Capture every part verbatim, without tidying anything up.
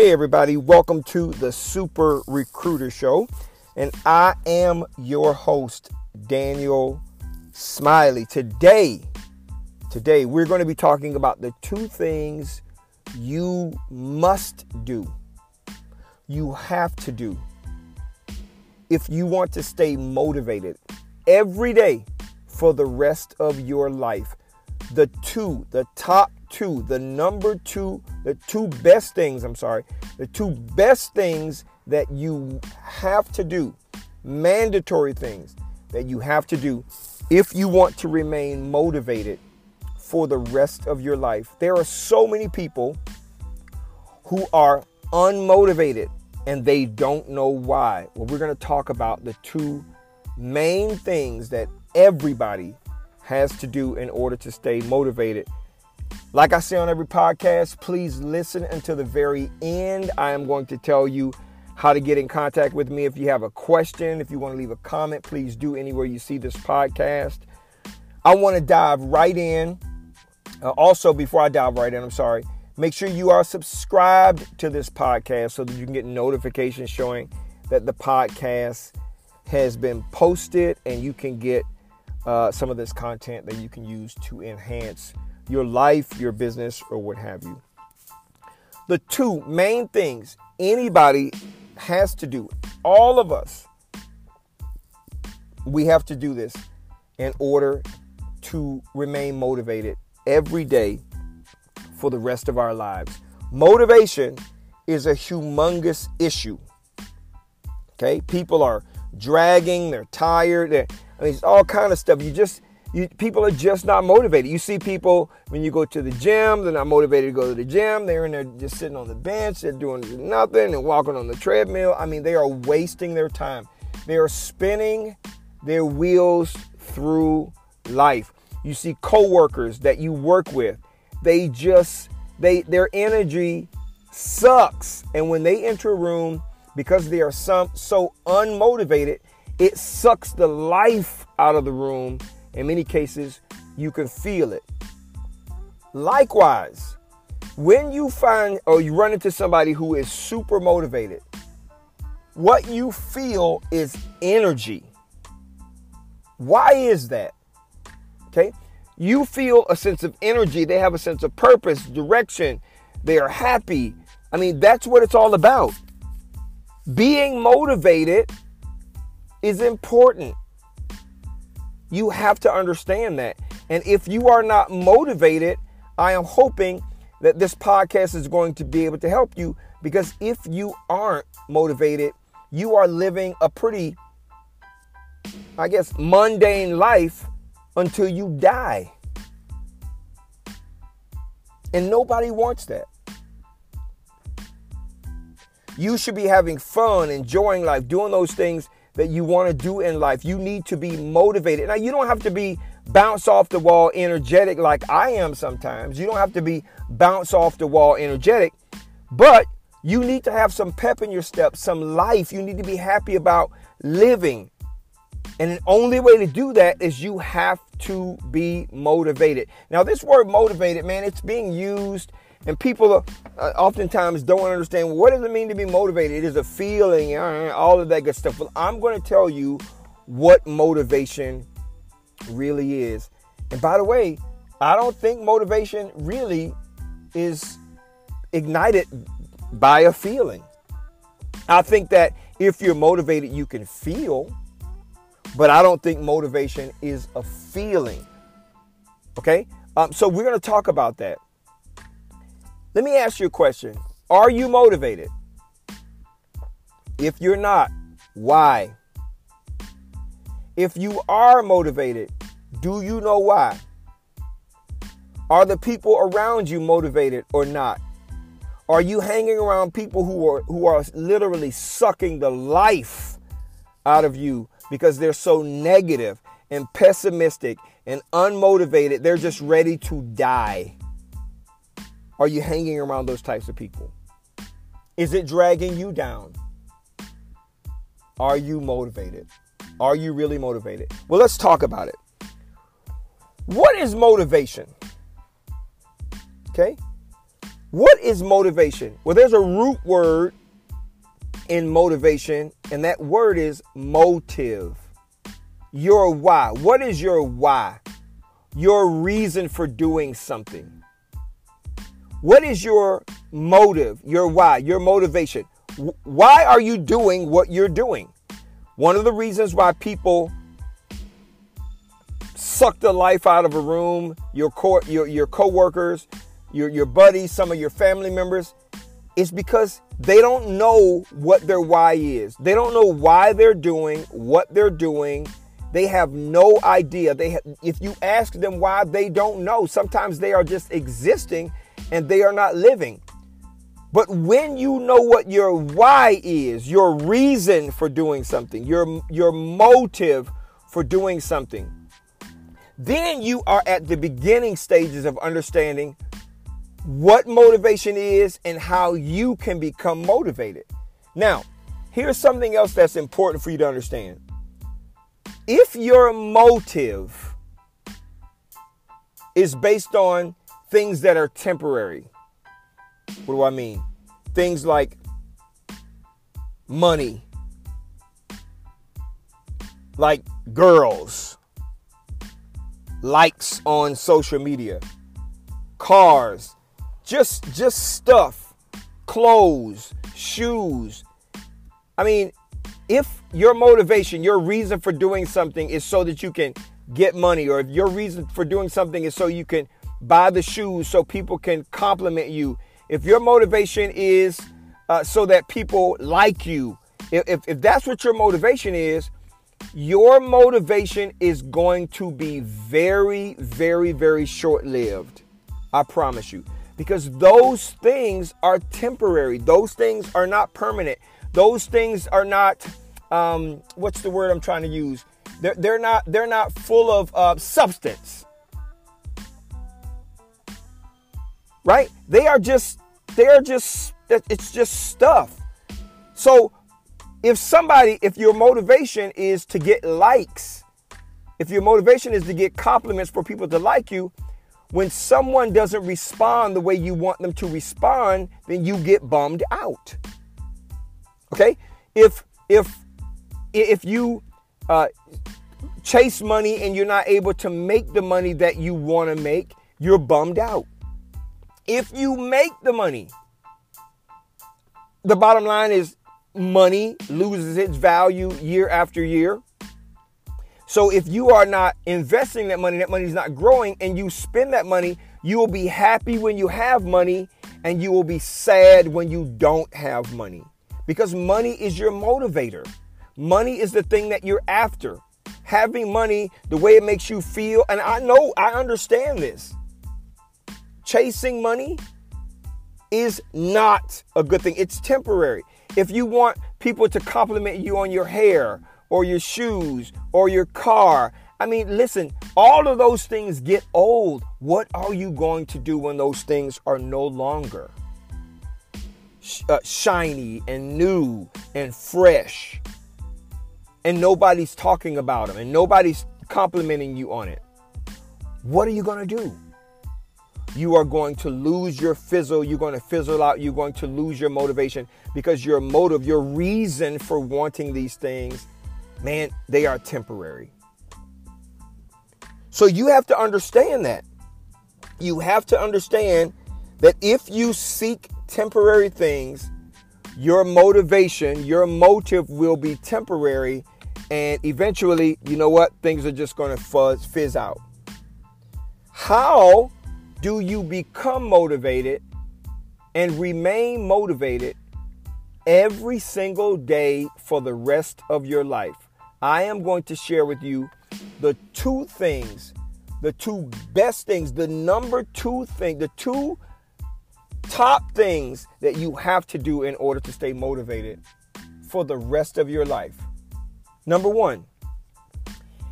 Hey everybody, welcome to the Super Recruiter Show, and I am your host, Daniel Smiley. Today, today we're going to be talking about the two things you must do, you have to do, if you want to stay motivated every day for the rest of your life. The two, the top two, the number two, the two best things, I'm sorry, the two best things that you have to do, mandatory things that you have to do if you want to remain motivated for the rest of your life. There are so many people who are unmotivated and they don't know why. Well, we're going to talk about the two main things that everybody has to do in order to stay motivated. Like I say on every podcast, please listen until the very end. I am going to tell you how to get in contact with me. If you have a question, if you want to leave a comment, please do anywhere you see this podcast. I want to dive right in. Uh, also, before I dive right in, I'm sorry, make sure you are subscribed to this podcast so that you can get notifications showing that the podcast has been posted, and you can get Uh, some of this content that you can use to enhance your life, your business, or what have you. The two main things anybody has to do, all of us, we have to do this in order to remain motivated every day for the rest of our lives. Motivation is a humongous issue. Okay, people are dragging, they're tired, they're I mean, it's all kind of stuff. You just, you, people are just not motivated. You see people when you go to the gym, they're not motivated to go to the gym. They're in there just sitting on the bench. They're doing nothing and walking on the treadmill. I mean, they are wasting their time. They are spinning their wheels through life. You see coworkers that you work with. They just, they their energy sucks. And when they enter a room, because they are some, so unmotivated, it sucks the life out of the room. In many cases, you can feel it. Likewise, when you find or you run into somebody who is super motivated, what you feel is energy. Why is that? Okay, you feel a sense of energy. They have a sense of purpose, direction. They are happy. I mean, that's what it's all about. Being motivated is important. You have to understand that. And if you are not motivated, I am hoping that this podcast is going to be able to help you, because if you aren't motivated, you are living a pretty, I guess, mundane life until you die. And nobody wants that. You should be having fun, enjoying life, doing those things that you want to do in life. You need to be motivated. Now, you don't have to be bounce off the wall energetic like I am sometimes. You don't have to be bounce off the wall energetic, but you need to have some pep in your step, some life. You need to be happy about living. And the only way to do that is you have to be motivated. Now, this word motivated, man, it's being used, and people uh, oftentimes don't understand, what does it mean to be motivated? It is a feeling, uh, all of that good stuff. Well, I'm going to tell you what motivation really is. And by the way, I don't think motivation really is ignited by a feeling. I think that if you're motivated, you can feel, but I don't think motivation is a feeling. Okay? Um, so we're going to talk about that. Let me ask you a question. Are you motivated? If you're not, why? If you are motivated, do you know why? Are the people around you motivated or not? Are you hanging around people who are who are literally sucking the life out of you because they're so negative and pessimistic and unmotivated? They're just ready to die. Are you hanging around those types of people? Is it dragging you down? Are you motivated? Are you really motivated? Well, let's talk about it. What is motivation? Okay? What is motivation? Well, there's a root word in motivation, and that word is motive. Your why. What is your why? Your reason for doing something. What is your motive? Your why, your motivation. Why are you doing what you're doing? One of the reasons why people suck the life out of a room, your co- your, your coworkers, your, your buddies, some of your family members, is because they don't know what their why is. They don't know why they're doing what they're doing. They have no idea. They ha- if you ask them why, they don't know. Sometimes they are just existing and they are not living. But when you know what your why is, your reason for doing something, your, your motive for doing something, then you are at the beginning stages of understanding what motivation is and how you can become motivated. Now, here's something else that's important for you to understand. If your motive is based on things that are temporary, what do I mean? Things like money, like girls, likes on social media, cars, just just stuff, clothes, shoes. I mean, if your motivation, your reason for doing something is so that you can get money, or if your reason for doing something is so you can buy the shoes so people can compliment you, if your motivation is uh, so that people like you, if, if, if that's what your motivation is, your motivation is going to be very, very, very short-lived. I promise you. Because those things are temporary. Those things are not permanent. Those things are not, um, what's the word I'm trying to use? They're, they're, not, they're not full of uh, substance. Right? They are just, they are just, it's just stuff. So if somebody, if your motivation is to get likes, if your motivation is to get compliments for people to like you, when someone doesn't respond the way you want them to respond, then you get bummed out. Okay? If if if you uh, chase money and you're not able to make the money that you want to make, you're bummed out. If you make the money, the bottom line is money loses its value year after year. So if you are not investing that money, that money is not growing, and you spend that money, you will be happy when you have money, and you will be sad when you don't have money. Because money is your motivator. Money is the thing that you're after. Having money, the way it makes you feel, and I know, I understand this. Chasing money is not a good thing. It's temporary. If you want people to compliment you on your hair or your shoes or your car, I mean, listen, all of those things get old. What are you going to do when those things are no longer sh- uh, shiny and new and fresh and nobody's talking about them and nobody's complimenting you on it? What are you going to do? You are going to lose your fizzle. You're going to fizzle out. You're going to lose your motivation because your motive, your reason for wanting these things, man, they are temporary. So you have to understand that. You have to understand that if you seek temporary things, your motivation, your motive will be temporary. And eventually, you know what? Things are just going to fuzz, fizz out. How do you become motivated and remain motivated every single day for the rest of your life? I am going to share with you the two things, the two best things, the number two thing, the two top things that you have to do in order to stay motivated for the rest of your life. Number one,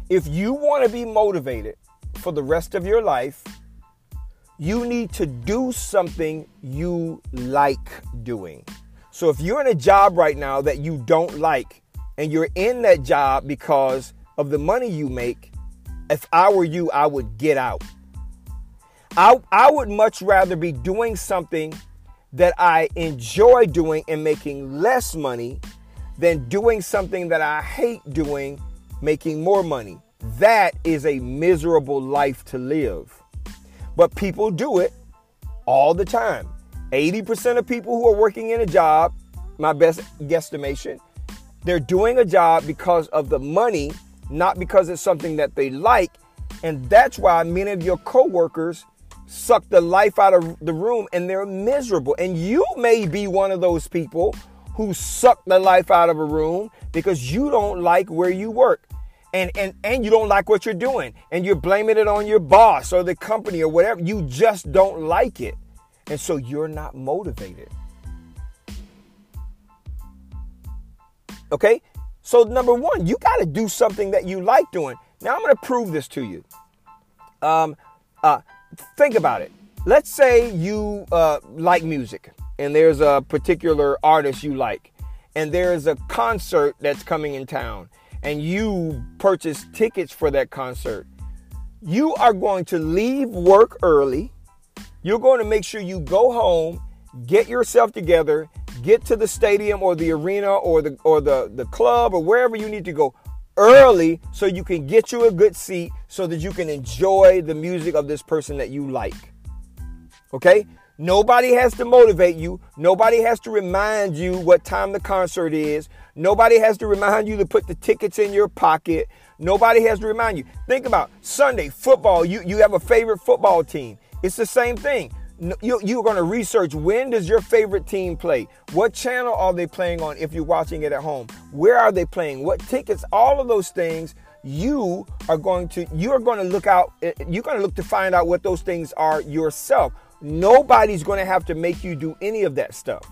if you want to be motivated for the rest of your life, you need to do something you like doing. So if you're in a job right now that you don't like, and you're in that job because of the money you make, if I were you, I would get out. I, I would much rather be doing something that I enjoy doing and making less money than doing something that I hate doing, making more money. That is a miserable life to live. But people do it all the time. eighty percent of people who are working in a job, my best guesstimation, they're doing a job because of the money, not because it's something that they like. And that's why many of your coworkers suck the life out of the room and they're miserable. And you may be one of those people who suck the life out of a room because you don't like where you work and, and, and you don't like what you're doing and you're blaming it on your boss or the company or whatever. You just don't like it. And so you're not motivated. Okay? So number one, you got to do something that you like doing. Now I'm going to prove this to you. Um, uh, think about it. Let's say you uh, like music and there's a particular artist you like and there's a concert that's coming in town and you purchase tickets for that concert. You are going to leave work early. You're going to make sure you go home, get yourself together, get to the stadium or the arena or the or the, the club or wherever you need to go early so you can get you a good seat so that you can enjoy the music of this person that you like. Okay? Nobody has to motivate you. Nobody has to remind you what time the concert is. Nobody has to remind you to put the tickets in your pocket. Nobody has to remind you. Think about Sunday football. You, you have a favorite football team. It's the same thing. You, you're going to research when does your favorite team play? What channel are they playing on if you're watching it at home? Where are they playing? What tickets? All of those things you are going to you're going to look out. You're going to look to find out what those things are yourself. Nobody's going to have to make you do any of that stuff.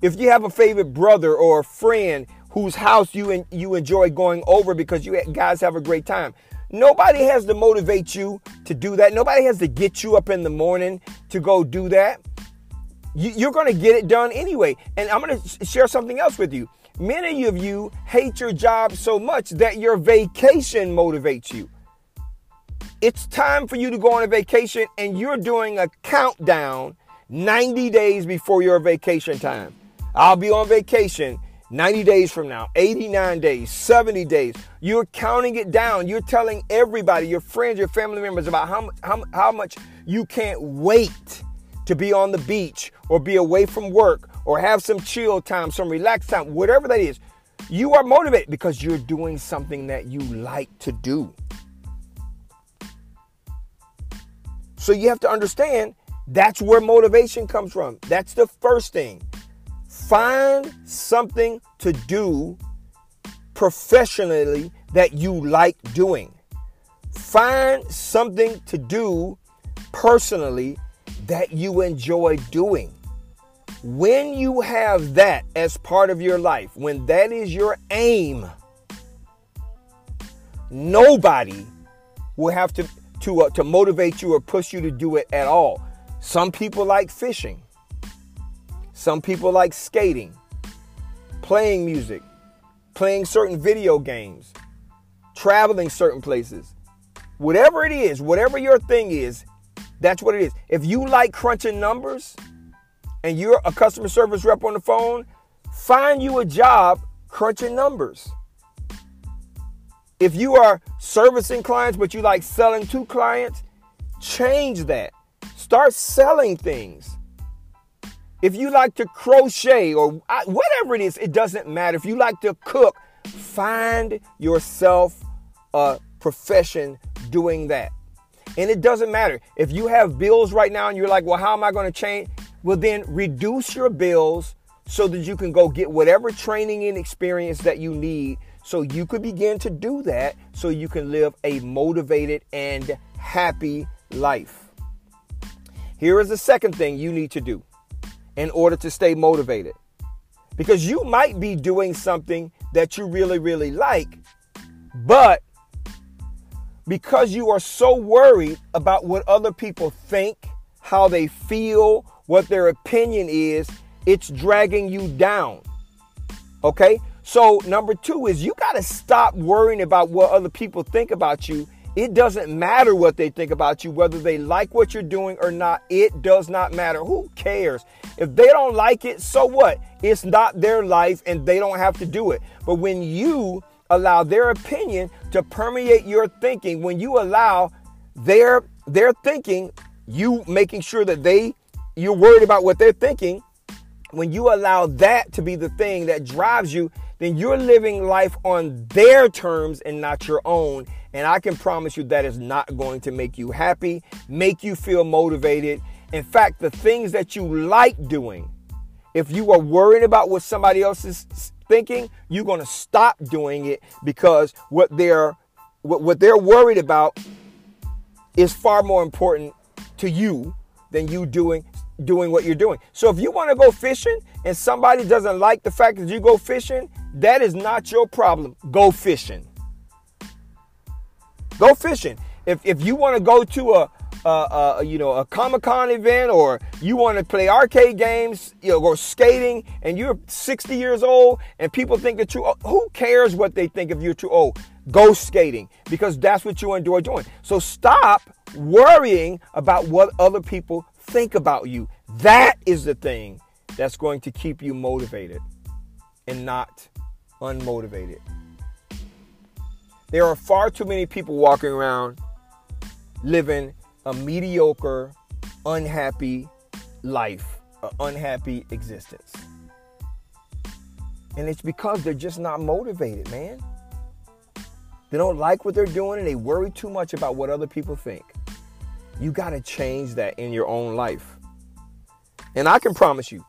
If you have a favorite brother or a friend whose house you and you enjoy going over because you guys have a great time. Nobody has to motivate you to do that. Nobody has to get you up in the morning to go do that. You're going to get it done anyway. And I'm going to share something else with you. Many of you hate your job so much that your vacation motivates you. It's time for you to go on a vacation and you're doing a countdown ninety days before your vacation time. I'll be on vacation ninety days from now, eighty-nine days, seventy days. You're counting it down. You're telling everybody, your friends, your family members about how, how, how much you can't wait to be on the beach or be away from work or have some chill time, some relaxed time, whatever that is. You are motivated because you're doing something that you like to do. So you have to understand that's where motivation comes from. That's the first thing. Find something to do professionally that you like doing. Find something to do personally that you enjoy doing. When you have that as part of your life, when that is your aim, nobody will have to, to, uh, to motivate you or push you to do it at all. Some people like fishing. Some people like skating, playing music, playing certain video games, traveling certain places. Whatever it is, whatever your thing is, that's what it is. If you like crunching numbers and you're a customer service rep on the phone, find you a job crunching numbers. If you are servicing clients but you like selling to clients, change that. Start selling things. If you like to crochet or whatever it is, it doesn't matter. If you like to cook, find yourself a profession doing that. And it doesn't matter. If you have bills right now and you're like, well, how am I going to change? Well, then reduce your bills so that you can go get whatever training and experience that you need so you could begin to do that so you can live a motivated and happy life. Here is the second thing you need to do in order to stay motivated. Because you might be doing something that you really, really like, but because you are so worried about what other people think, how they feel, what their opinion is, it's dragging you down. Okay? So number two is you got to stop worrying about what other people think about you It doesn't matter what they think about you, whether they like what you're doing or not. It does not matter. Who cares? If they don't like it, so what? It's not their life and they don't have to do it. But when you allow their opinion to permeate your thinking, when you allow their their thinking, you making sure that they, you're worried about what they're thinking, when you allow that to be the thing that drives you, then you're living life on their terms and not your own. And I can promise you that is not going to make you happy, make you feel motivated. In fact, the things that you like doing, if you are worried about what somebody else is thinking, you're going to stop doing it, because what they're what, what they're worried about is far more important to you than you doing doing what you're doing. So if you want to go fishing and somebody doesn't like the fact that you go fishing, that is not your problem. Go fishing. Go fishing. If if you want to go to a, a, a you know a Comic-Con event, or you want to play arcade games, you know, go skating, and you're sixty years old and people think that you, who cares what they think if you're too old? Go skating, because that's what you enjoy doing. So stop worrying about what other people think about you. That is the thing that's going to keep you motivated and not unmotivated. There are far too many people walking around living a mediocre, unhappy life, an unhappy existence. And it's because they're just not motivated, man. They don't like what they're doing and they worry too much about what other people think. You got to change that in your own life. And I can promise you,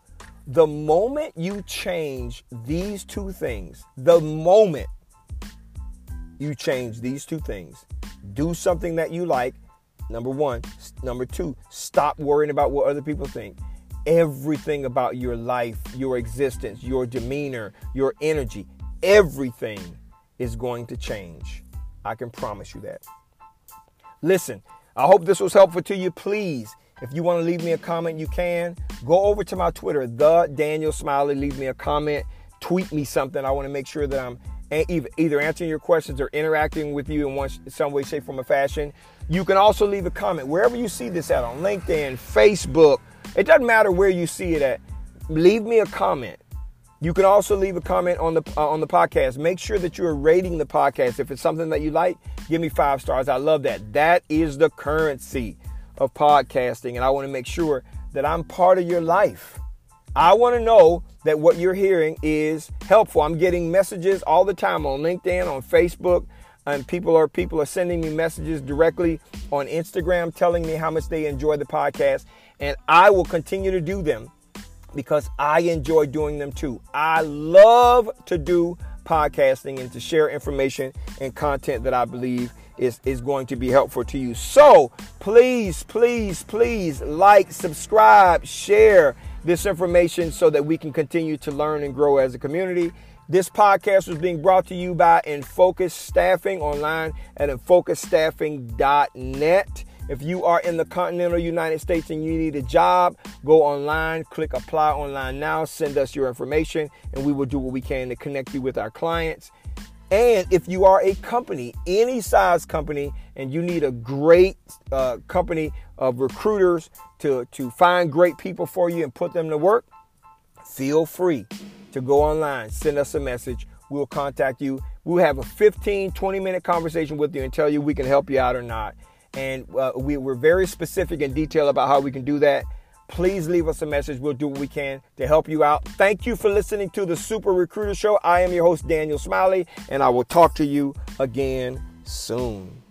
the moment you change these two things, the moment you change these two things, do something that you like, number one. Number two, stop worrying about what other people think. Everything about your life, your existence, your demeanor, your energy, everything is going to change. I can promise you that. Listen, I hope this was helpful to you. Please, if you want to leave me a comment, you can. Go over to my Twitter, The Daniel Smiley. Leave me a comment. Tweet me something. I want to make sure that I'm either answering your questions or interacting with you in one, some way, shape, form, or fashion. You can also leave a comment wherever you see this at, on LinkedIn, Facebook. It doesn't matter where you see it at. Leave me a comment. You can also leave a comment on the uh, on the podcast. Make sure that you're rating the podcast. If it's something that you like, give me five stars. I love that. That is the currency of podcasting, and I want to make sure that I'm part of your life. I want to know that what you're hearing is helpful. I'm getting messages all the time on LinkedIn, on Facebook, and people are people are sending me messages directly on Instagram telling me how much they enjoy the podcast, and I will continue to do them because I enjoy doing them too. I love to do podcasting and to share information and content that I believe is, is going to be helpful to you. So please, please, please like, subscribe, share this information so that we can continue to learn and grow as a community. This podcast was being brought to you by InFocus Staffing, online at infocus staffing dot net. If you are in the continental United States and you need a job, go online, click apply online now, send us your information, and we will do what we can to connect you with our clients. And if you are a company, any size company, and you need a great uh, company of recruiters to, to find great people for you and put them to work, feel free to go online, send us a message. We'll contact you. We'll have a fifteen, twenty minute conversation with you and tell you we can help you out or not. And uh, we, we're very specific and detailed about how we can do that. Please leave us a message. We'll do what we can to help you out. Thank you for listening to the Super Recruiter Show. I am your host, Daniel Smiley, and I will talk to you again soon.